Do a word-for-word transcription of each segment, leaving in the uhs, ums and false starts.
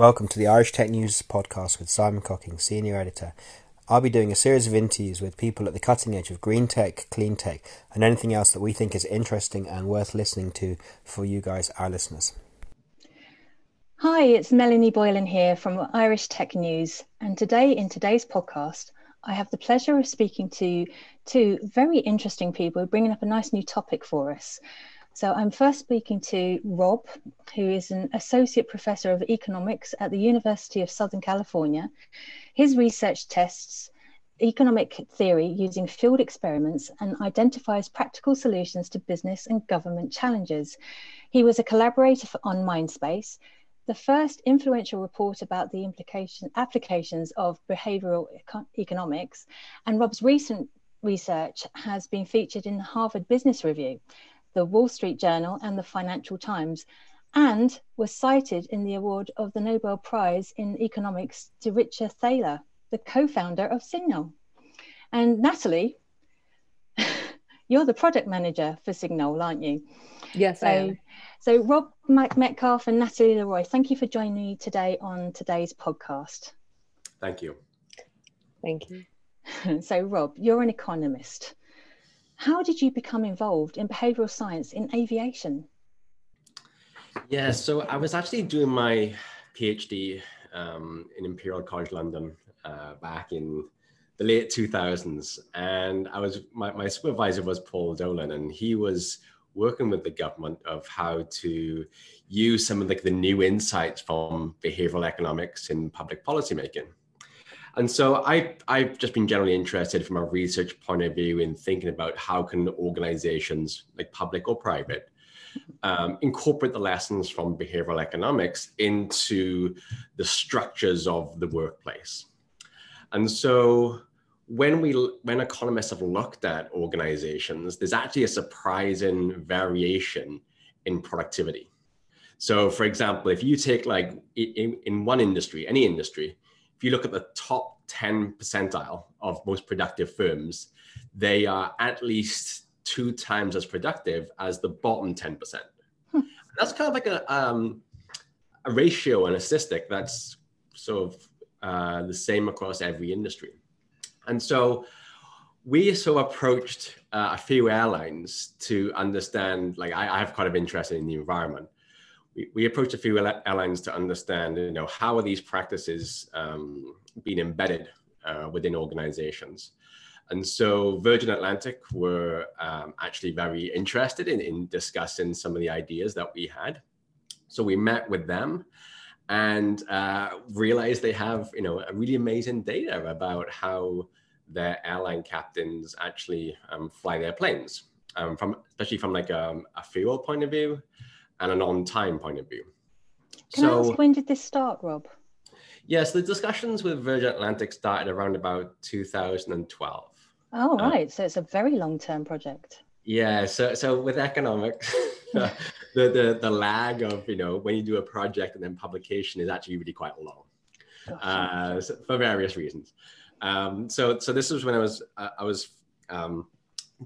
Welcome to the Irish Tech News podcast with Simon Cocking, Senior Editor. I'll be doing a series of interviews with people at the cutting edge of green tech, clean tech, and anything else that we think is interesting and worth listening to for you guys, our listeners. Hi, it's Melanie Boylan here from Irish Tech News. And today, in today's podcast, I have the pleasure of speaking to two very interesting people who are bringing up a nice new topic for us. So I'm first speaking to Rob, who is an Associate Professor of Economics at the University of Southern California. His research tests economic theory using field experiments and identifies practical solutions to business and government challenges. He was a collaborator on MINDSPACE, the first influential report about the implication, applications of behavioral econ- economics, and Rob's recent research has been featured in the Harvard Business Review, the Wall Street Journal and the Financial Times, and was cited in the award of the Nobel Prize in Economics to Richard Thaler, the co-founder of Signol. And Natalie, you're the product manager for Signol, aren't you? Yes, so, I am. So Rob Metcalfe and Natalie Leroy, thank you for joining me today on today's podcast. Thank you. Thank you. So Rob, you're an economist. How did you become involved in behavioral science in aviation? Yeah, so I was actually doing my PhD um, in Imperial College London uh, back in the late two thousands. And I was my, my supervisor was Paul Dolan, and he was working with the government of how to use some of the, the new insights from behavioral economics in public policy making. And so I, I've just been generally interested from a research point of view in thinking about how can organizations, like public or private, um, incorporate the lessons from behavioral economics into the structures of the workplace. And so when we, when economists have looked at organizations, there's actually a surprising variation in productivity. So for example, if you take like in, in one industry, any industry, if you look at the top ten percentile of most productive firms, they are at least two times as productive as the bottom ten percent. Hmm. That's kind of like a, um, a ratio and a statistic that's sort of uh, the same across every industry. And so we so approached uh, a few airlines to understand, like I, I have quite an interest in the environment. We, we approached a few airlines to understand, you know, how are these practices um, being embedded uh, within organizations? And so Virgin Atlantic were um, actually very interested in, in discussing some of the ideas that we had. So we met with them and uh, realized they have, you know, a really amazing data about how their airline captains actually um, fly their planes, um, from especially from like a, a fuel point of view and an on-time point of view. Can so, I ask, when did this start, Rob? Yes, the discussions with Virgin Atlantic started around about two thousand twelve. Oh, right, um, so it's a very long-term project. Yeah, so so with economics, the, the, the lag of, you know, when you do a project and then publication is actually really quite long, gotcha. uh, so, for various reasons. Um, so so this was when I was, uh, I was um,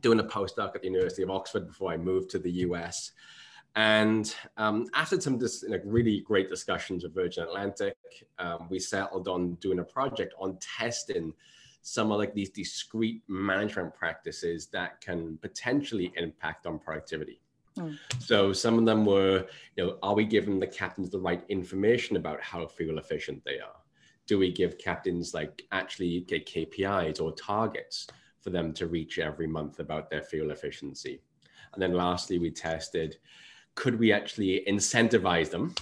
doing a postdoc at the University of Oxford before I moved to the U S. And um, after some dis- like really great discussions with Virgin Atlantic, um, we settled on doing a project on testing some of like these discrete management practices that can potentially impact on productivity. Mm. So some of them were, you know, are we giving the captains the right information about how fuel efficient they are? Do we give captains like actually get K P Is or targets for them to reach every month about their fuel efficiency? And then lastly, we tested, could we actually incentivize them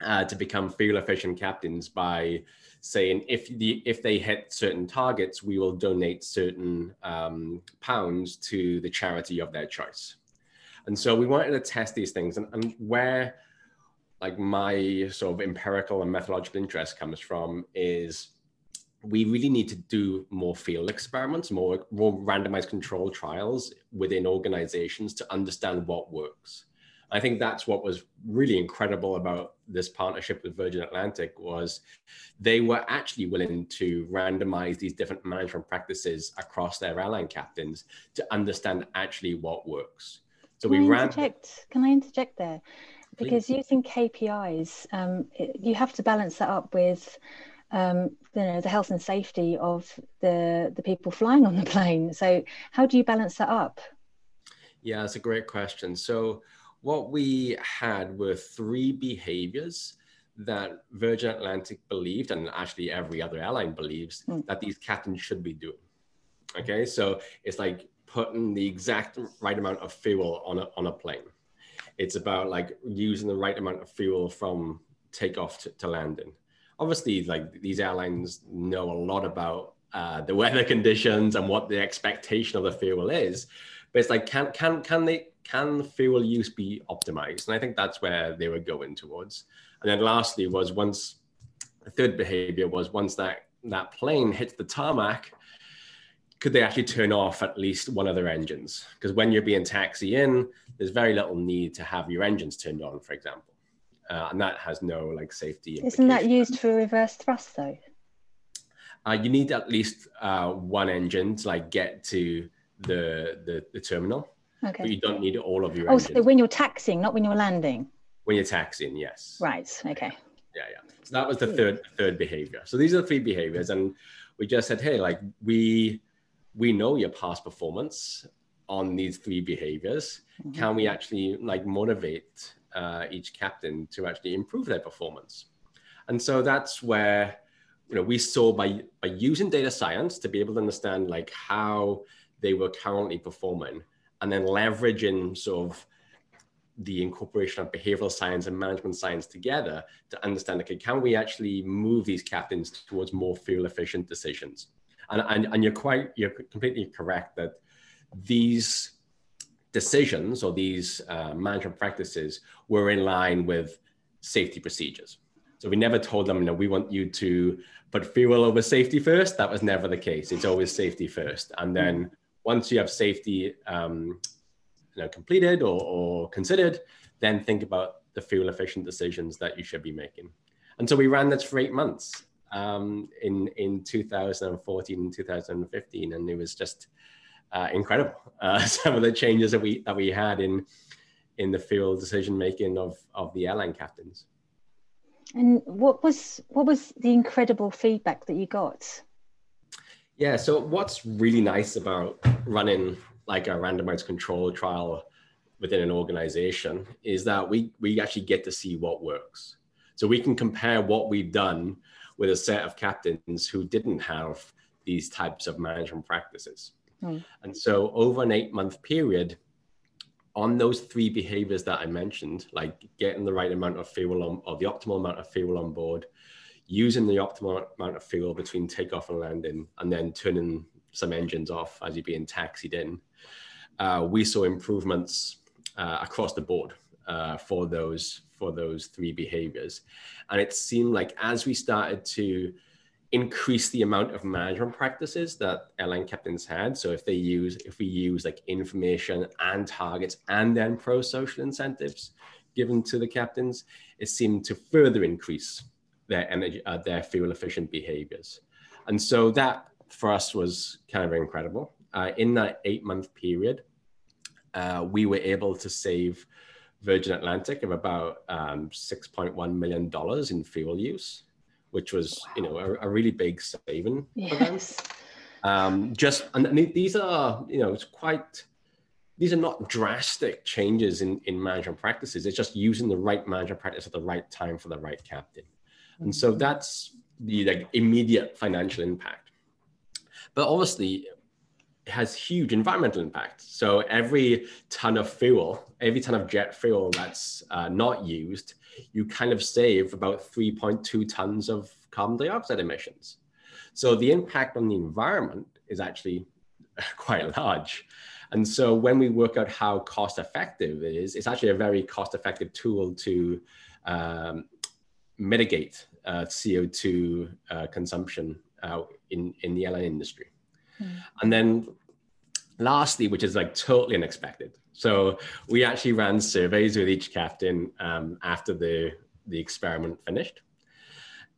uh, to become fuel efficient captains by saying, if the if they hit certain targets, we will donate certain um, pounds to the charity of their choice. And so we wanted to test these things, and, and where like my sort of empirical and methodological interest comes from is we really need to do more field experiments, more, more randomized control trials within organizations to understand what works. I think that's what was really incredible about this partnership with Virgin Atlantic was they were actually willing to randomize these different management practices across their airline captains to understand actually what works. So can we ran- Can I interject there? Because using K P Is, um, it, you have to balance that up with um, you know, the health and safety of the, the people flying on the plane. So how do you balance that up? Yeah, that's a great question. So what we had were three behaviors that Virgin Atlantic believed, and actually every other airline believes, mm. that these captains should be doing. Okay, so it's like putting the exact right amount of fuel on a, on a plane. It's about like using the right amount of fuel from takeoff to, to landing. Obviously, like these airlines know a lot about uh, the weather conditions and what the expectation of the fuel is, but it's like, can can can they can fuel use be optimized? And I think that's where they were going towards. And then lastly was once the third behavior was once that that plane hits the tarmac, could they actually turn off at least one of their engines? Because when you're being taxi in, there's very little need to have your engines turned on, for example. Uh, and that has no like safety. Isn't that used for reverse thrust though? Uh, you need at least uh, one engine to like get to the, the, the terminal. Okay. But you don't need all of your oh, engines. So when you're taxiing, not when you're landing? When you're taxiing, yes. Right, okay. Yeah, yeah. So that was the third, third behavior. So these are the three behaviors. And we just said, hey, like we... we know your past performance on these three behaviors. Mm-hmm. Can we actually like motivate uh, each captain to actually improve their performance? And so that's where, you know, we saw by, by using data science to be able to understand like how they were currently performing, and then leveraging sort of the incorporation of behavioral science and management science together to understand, okay, can we actually move these captains towards more fuel efficient decisions? And, and, and you're quite, you're completely correct that these decisions or these uh, management practices were in line with safety procedures. So we never told them, no, we want you to put fuel over safety first. That was never the case. It's always safety first. And then once you have safety um, you know, completed or, or considered, then think about the fuel efficient decisions that you should be making. And so we ran this for eight months. Um, in in two thousand fourteen and two thousand fifteen, and it was just uh, incredible. Uh, some of the changes that we that we had in in the field decision making of of the airline captains. And what was what was the incredible feedback that you got? Yeah. So what's really nice about running like a randomized control trial within an organization is that we we actually get to see what works. So we can compare what we've done with a set of captains who didn't have these types of management practices. Mm. And so over an eight month period, on those three behaviors that I mentioned, like getting the right amount of fuel on, or the optimal amount of fuel on board, using the optimal amount of fuel between takeoff and landing, and then turning some engines off as you're being taxied in, uh, we saw improvements uh, across the board uh, for those for those three behaviors. And it seemed like as we started to increase the amount of management practices that airline captains had, so if they use, if we use like information and targets and then pro-social incentives given to the captains, it seemed to further increase their energy, uh, their fuel efficient behaviors. And so that for us was kind of incredible. Uh, in that eight month period, uh, we were able to save Virgin Atlantic of about um, six point one million dollars in fuel use, which was, wow. you know, a, a really big saving. Yes. Um, just, and these are, you know, it's quite, these are not drastic changes in, in management practices. It's just using the right management practice at the right time for the right captain. And so that's the like, immediate financial impact. But obviously, it has huge environmental impact. So every ton of fuel, every ton of jet fuel that's uh, not used, you kind of save about three point two tons of carbon dioxide emissions. So the impact on the environment is actually quite large. And so when we work out how cost effective it is, it's actually a very cost effective tool to um, mitigate uh, C O two uh, consumption uh, in, in the airline industry. And then lastly, which is like totally unexpected. So we actually ran surveys with each captain um, after the, the experiment finished.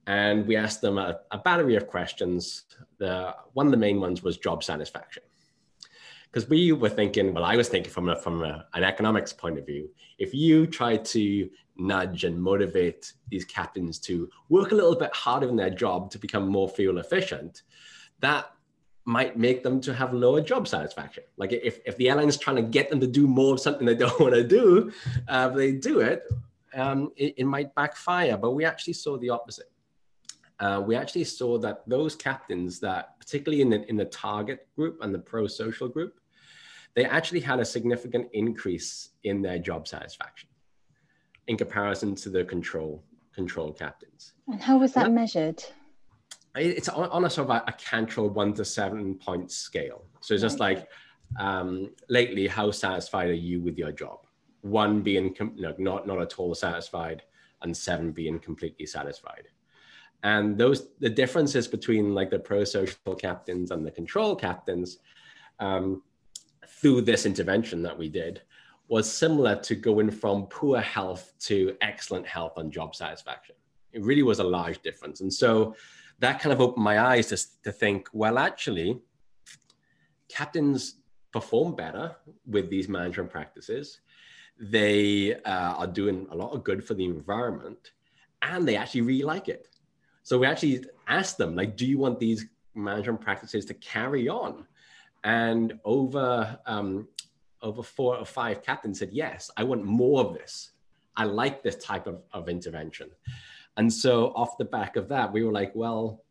And we asked them a, a battery of questions. The, one of the main ones was job satisfaction. Because we were thinking, well, I was thinking from, a, from a, an economics point of view, if you try to nudge and motivate these captains to work a little bit harder in their job to become more fuel efficient, that might make them to have lower job satisfaction. Like if, if the airline's trying to get them to do more of something they don't want to do, uh, they do it, um, it, it might backfire. But we actually saw the opposite. Uh, we actually saw that those captains that, particularly in the, in the target group and the pro-social group, they actually had a significant increase in their job satisfaction in comparison to the control control captains. And how was that, that measured? It's on, on a sort of a, a Cantrell one to seven point scale. So it's just like, um, lately, how satisfied are you with your job? One being com- no, not, not at all satisfied, and seven being completely satisfied. And those the differences between like the pro-social captains and the control captains um, through this intervention that we did was similar to going from poor health to excellent health and job satisfaction. It really was a large difference. And so that kind of opened my eyes to, to think, well, actually, captains perform better with these management practices. They uh, are doing a lot of good for the environment, and they actually really like it. So we actually asked them, like, do you want these management practices to carry on? And over um, over four or five captains said, yes, I want more of this. I like this type of, of intervention. And so off the back of that, we were like, well,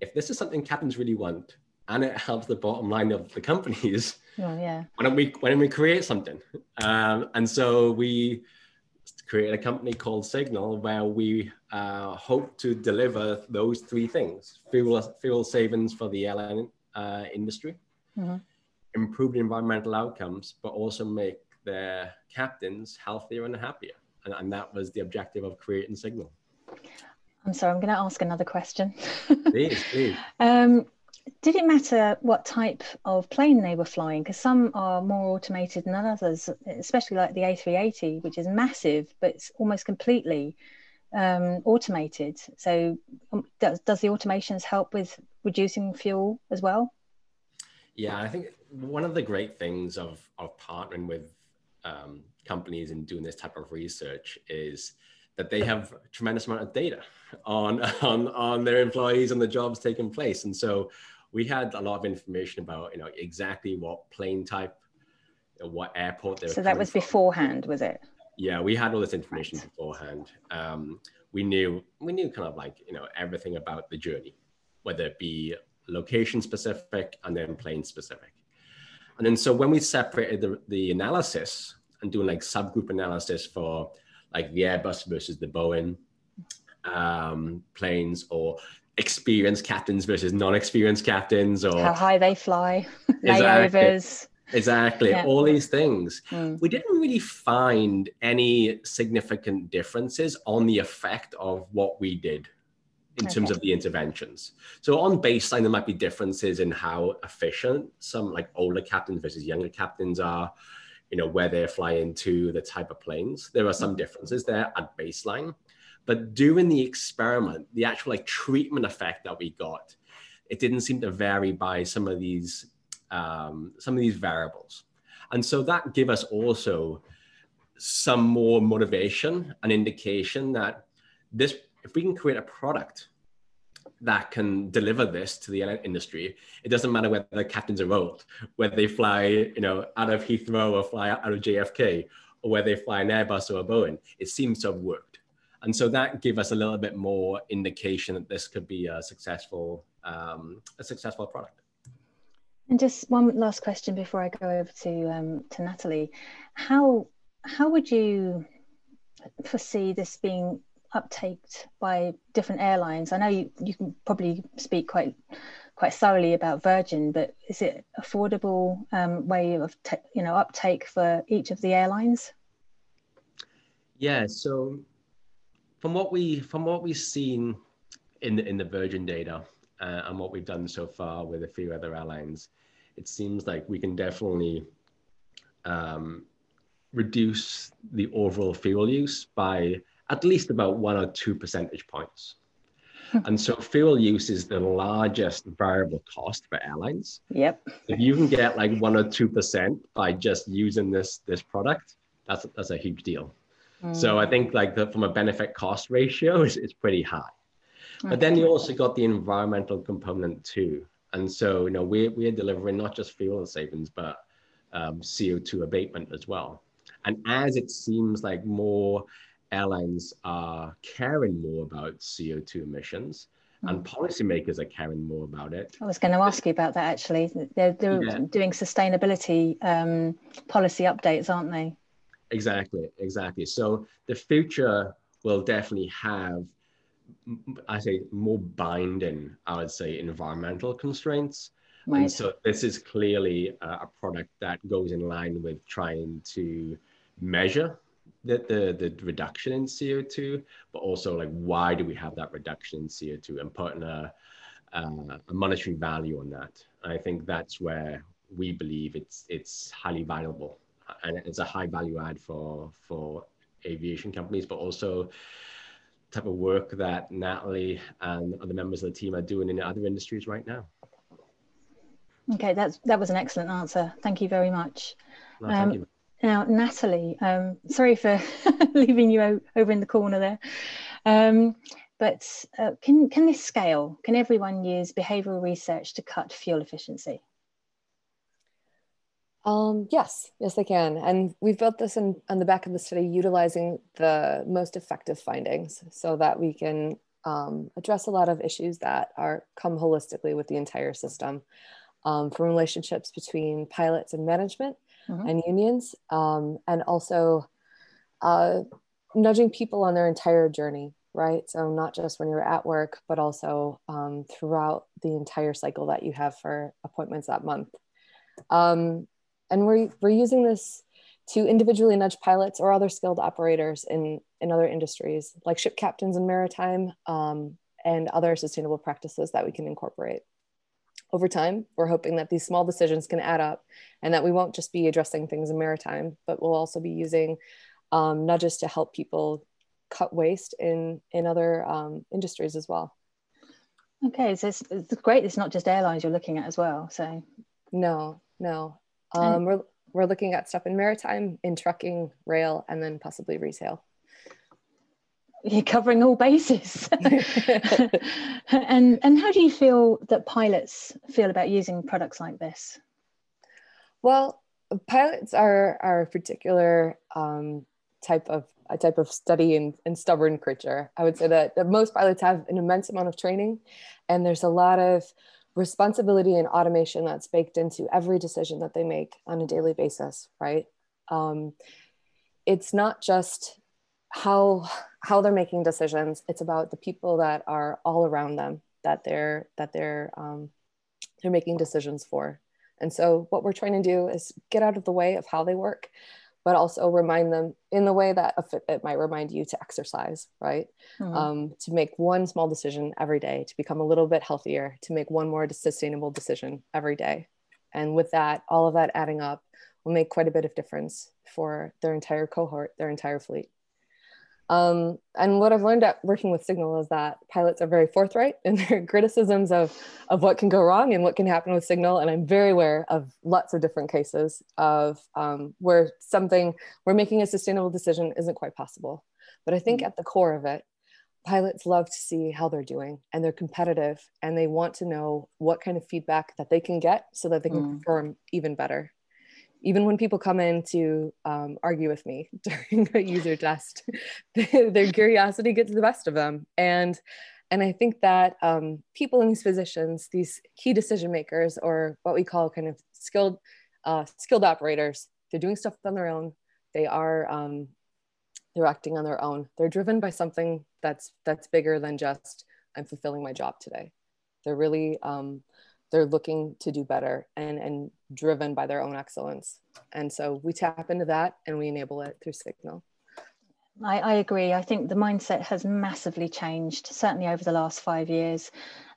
if this is something captains really want, and it helps the bottom line of the companies, well, yeah. why don't we why don't we create something? Um, and so we... create a company called Signol, where we uh, hope to deliver those three things: fuel, fuel savings for the airline uh, industry, mm-hmm. improve environmental outcomes, but also make their captains healthier and happier. And, and that was the objective of creating Signol. I'm sorry, I'm going to ask another question. Please, please. Um, Did it matter what type of plane they were flying? Because some are more automated than others, especially like the A three eighty, which is massive, but it's almost completely um, automated. So um, does, does the automations help with reducing fuel as well? Yeah, I think one of the great things of, of partnering with um, companies and doing this type of research is that they have a tremendous amount of data on, on, on their employees and the jobs taking place. And so we had a lot of information about, you know, exactly what plane type, what airport they were. So that was from. Beforehand, was it? Yeah, we had all this information right. beforehand. Um, we knew, we knew kind of like, you know, everything about the journey, whether it be location specific and then plane specific. And then, so when we separated the, the analysis and doing like subgroup analysis for like the Airbus versus the Boeing um, planes, or experienced captains versus non-experienced captains, or how high they fly, exactly, layovers. Exactly, yeah. All these things. Mm. We didn't really find any significant differences on the effect of what we did in okay. terms of the interventions. So on baseline, there might be differences in how efficient some like older captains versus younger captains are, you know, where they're flying to, the type of planes. There are some differences there at baseline, but during the experiment, the actual like treatment effect that we got, it didn't seem to vary by some of these, um, some of these variables. And so that gave us also some more motivation and indication that this, if we can create a product that can deliver this to the airline industry, it doesn't matter whether the captains are old, whether they fly, you know, out of Heathrow or fly out of J F K, or whether they fly an Airbus or a Boeing. It seems to have worked. And so that gave us a little bit more indication that this could be a successful, um, a successful product. And just one last question before I go over to, um, to Natalie. How, how would you foresee this being uptaked by different airlines? I know you, you can probably speak quite quite thoroughly about Virgin, but is it affordable um, way of te- you know uptake for each of the airlines? Yeah, so from what we from what we've seen in the, in the Virgin data uh, and what we've done so far with a few other airlines, it seems like we can definitely um, reduce the overall fuel use by at least about one or two percentage points. And so fuel use is the largest variable cost for airlines. Yep. If you can get like one or two percent by just using this, this product, that's, that's a huge deal. Mm. So I think like the, from a benefit cost ratio, it's, it's pretty high. Okay. But then you also got the environmental component too. And so, you know, we're, we're delivering not just fuel savings, but um, C O two abatement as well. And as it seems like more airlines are caring more about C O two emissions, mm. and policymakers are caring more about it. I was going to ask you about that, actually. They're, they're yeah. doing sustainability um, policy updates, aren't they? Exactly, exactly. So the future will definitely have, I say, more binding, I would say, environmental constraints. Right. And so this is clearly a, a product that goes in line with trying to measure The, the the reduction in C O two, but also like why do we have that reduction in C O two and putting a, uh, a monetary value on that. I think that's where we believe it's it's highly valuable and it's a high value add for for aviation companies, but also type of work that Natalie and other members of the team are doing in other industries right now. Okay, that's that was an excellent answer. Thank you very much. No, thank um, you. Now, Natalie, um, sorry for leaving you over in the corner there, um, but uh, can, can this scale? Can everyone use behavioural research to cut fuel efficiency? Um, yes, yes they can. And we've built this in, on the back of the study utilising the most effective findings so that we can um, address a lot of issues that are come holistically with the entire system, um, from relationships between pilots and management, Mm-hmm. and unions, um, and also uh, nudging people on their entire journey, right? So not just when you're at work, but also um, throughout the entire cycle that you have for appointments that month. Um, and we're, we're using this to individually nudge pilots or other skilled operators in, in other industries, like ship captains in maritime, um, and other sustainable practices that we can incorporate. Over time, we're hoping that these small decisions can add up and that we won't just be addressing things in maritime, but we'll also be using um, nudges to help people cut waste in, in other um, industries as well. Okay, so it's, it's great. It's not just airlines you're looking at as well, so. No, no. Um, we're, we're looking at stuff in maritime, in trucking, rail, and then possibly resale. You're covering all bases. and and how do you feel that pilots feel about using products like this? Well, pilots are, are a particular um, type of a type of study and, and stubborn creature. I would say that, that most pilots have an immense amount of training, and there's a lot of responsibility and automation that's baked into every decision that they make on a daily basis, right? Um, it's not just how how they're making decisions. It's about the people that are all around them that they're that they're um, they're making decisions for. And so what we're trying to do is get out of the way of how they work, but also remind them in the way that a Fitbit might remind you to exercise, right? Mm-hmm. Um, to make one small decision every day, to become a little bit healthier, to make one more sustainable decision every day. And with that, all of that adding up will make quite a bit of difference for their entire cohort, their entire fleet. Um, and what I've learned at working with Signol is that pilots are very forthright in their criticisms of, of what can go wrong and what can happen with Signol. And I'm very aware of lots of different cases of um, where something, where making a sustainable decision isn't quite possible. But I think at the core of it, pilots love to see how they're doing, and they're competitive, and they want to know what kind of feedback that they can get so that they can mm. perform even better. Even when people come in to um, argue with me during a user test, their curiosity gets the best of them. And, and I think that um, people in these positions, these key decision makers, or what we call kind of skilled, uh, skilled operators, they're doing stuff on their own. They are, um, they're acting on their own. They're driven by something that's, that's bigger than just, I'm fulfilling my job today. They're really, um, they're looking to do better and, and driven by their own excellence. And so we tap into that and we enable it through Signol. I, I agree. I think the mindset has massively changed, certainly over the last five years.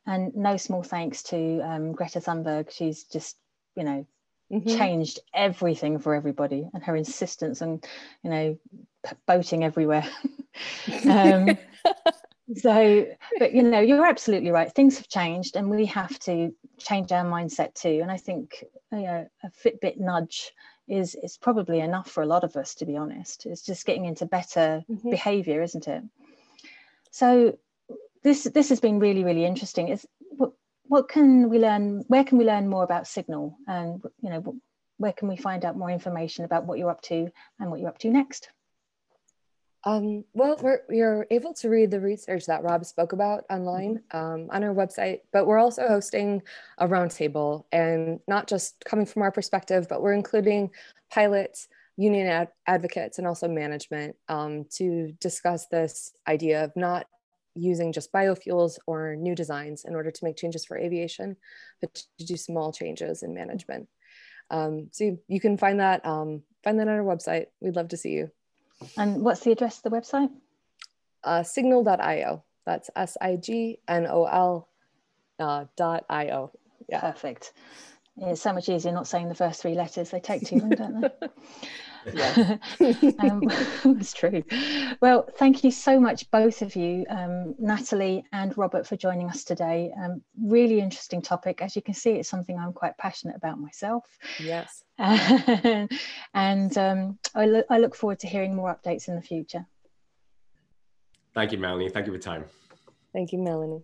And no small thanks to um, Greta Thunberg. She's just, you know, mm-hmm. changed everything for everybody, and her insistence on, you know, boating everywhere. um, So, but you know, you're absolutely right. Things have changed, and we have to change our mindset too. And I think you know, a Fitbit nudge is is probably enough for a lot of us, to be honest. It's just getting into better mm-hmm. behavior, isn't it? So this this has been really, really interesting. It's what, what can we learn? Where can we learn more about Signol? And you know, where can we find out more information about what you're up to and what you're up to next? Um, well, we're, you're able to read the research that Rob spoke about online um, on our website, but we're also hosting a roundtable, and not just coming from our perspective, but we're including pilots, union ad advocates, and also management um, to discuss this idea of not using just biofuels or new designs in order to make changes for aviation, but to do small changes in management. Um, so you, you can find that, um, find that on our website. We'd love to see you. And what's the address of the website? Uh, signol dot I O. That's S I G N O L uh, dot I O. Yeah. Perfect. It's so much easier not saying the first three letters. They take too long, don't they? Yeah. um, it's true. Well, thank you so much, both of you, um, Natalie and Robert, for joining us today. Um, really interesting topic. As you can see, it's something I'm quite passionate about myself. Yes. Uh, and um, I, lo I look forward to hearing more updates in the future. Thank you, Melanie. Thank you for your time. Thank you, Melanie.